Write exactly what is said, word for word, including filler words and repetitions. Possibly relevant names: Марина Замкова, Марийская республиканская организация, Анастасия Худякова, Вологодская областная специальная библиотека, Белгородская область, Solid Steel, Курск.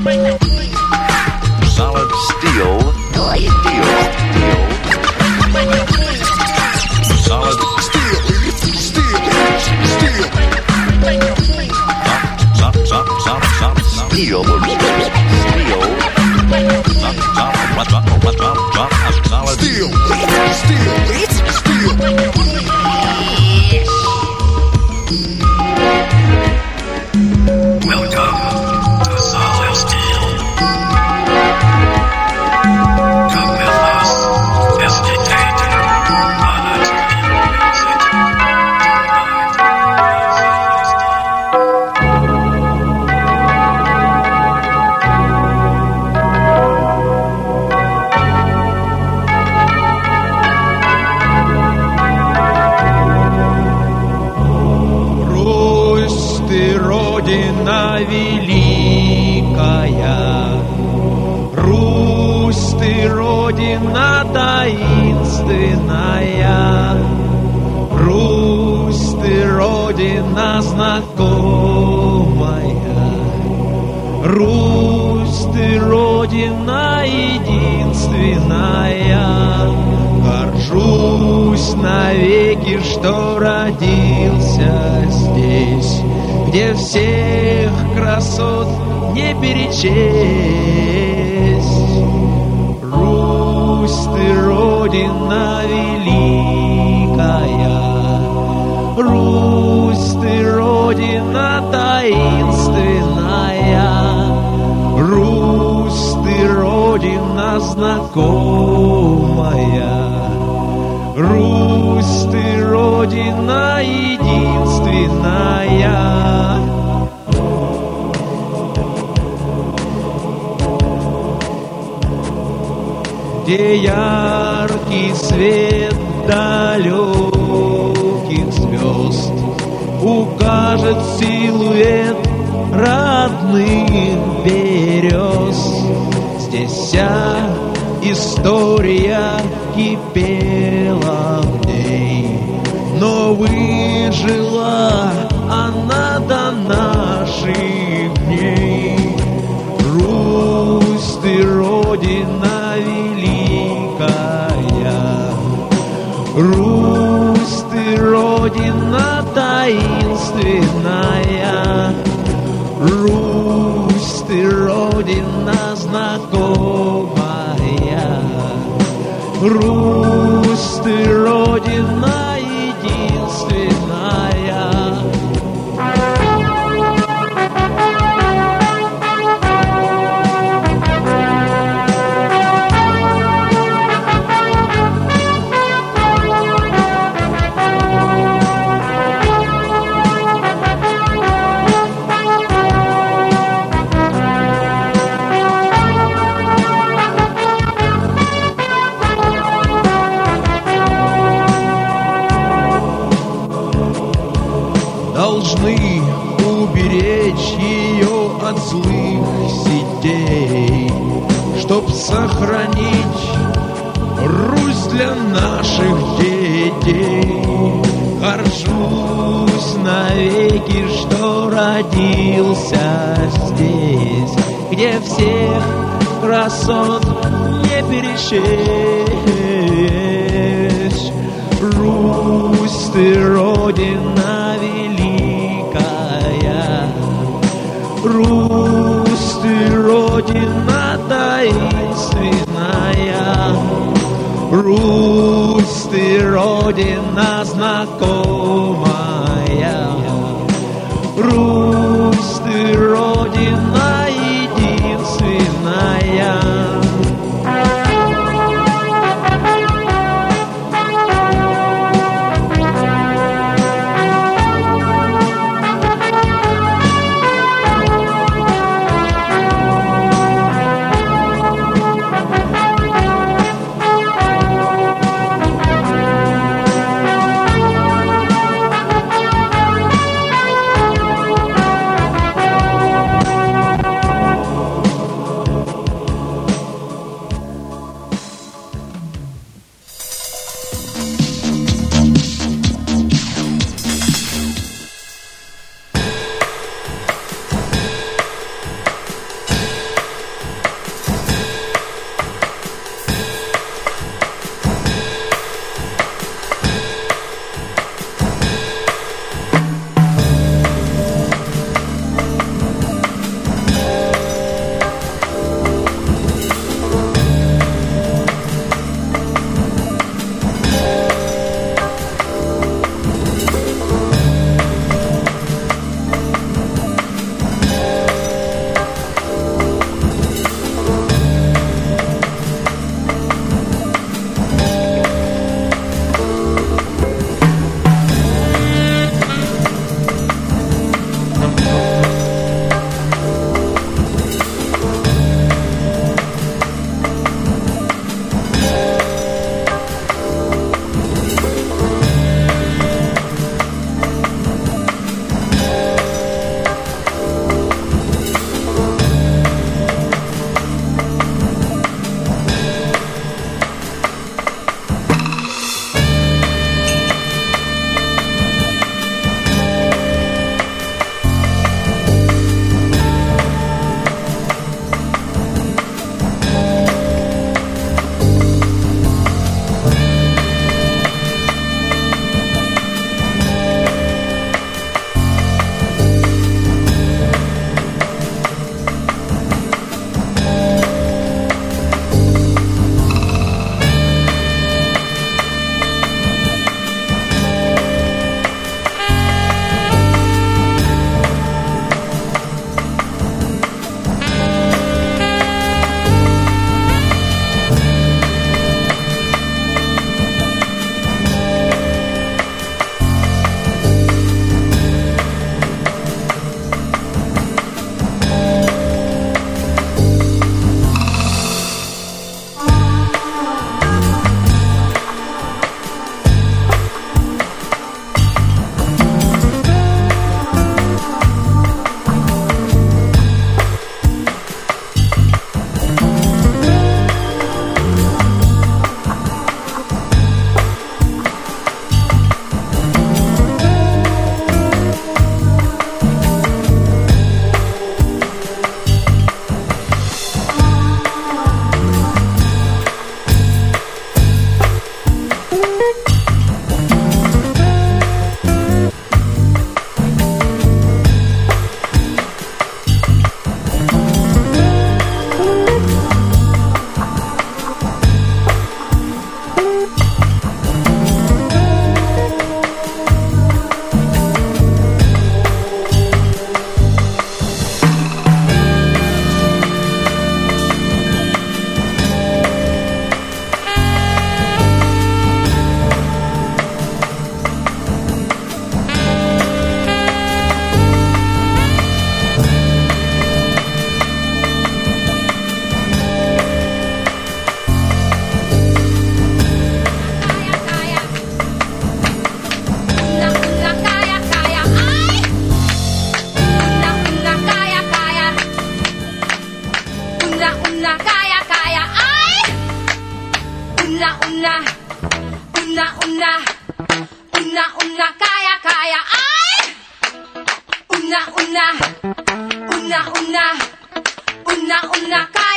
Solid steel. Steel. Solid steel. Steel. Steel. Stop. Stop. Stop. Stop. Stop. Steel. Steel. Steel. Steel. Родина великая, Русь, ты родина таинственная, Русь, ты родина знакомая, Русь, ты родина единственная, горжусь навеки, что родился здесь, где всех красот не перечесть. Русь, ты родина великая, Русь, ты родина таинственная, Русь, ты родина знакомая, Русь, ты родина единственная. Где яркий свет далеких звезд укажет силуэт родных берез, здесь вся история кипела в ней, но выжила она до наших дней. Русь, ты родина великая, Русь, ты родина таинственная, Русь, ты родина знакомая, Русь, ты родина единственная. Должны уберечь ее от злых сетей, чтоб сохранить Русь для наших детей. Горжусь навеки, что родился здесь, где всех красот не перечесть. Русь, ты родина великая, Русь, ты родина таинственная, Русь, ты родина знакомая, Русь, ты родина единственная. я ай! Уна, уна, уна, уна, уна, уна, уна.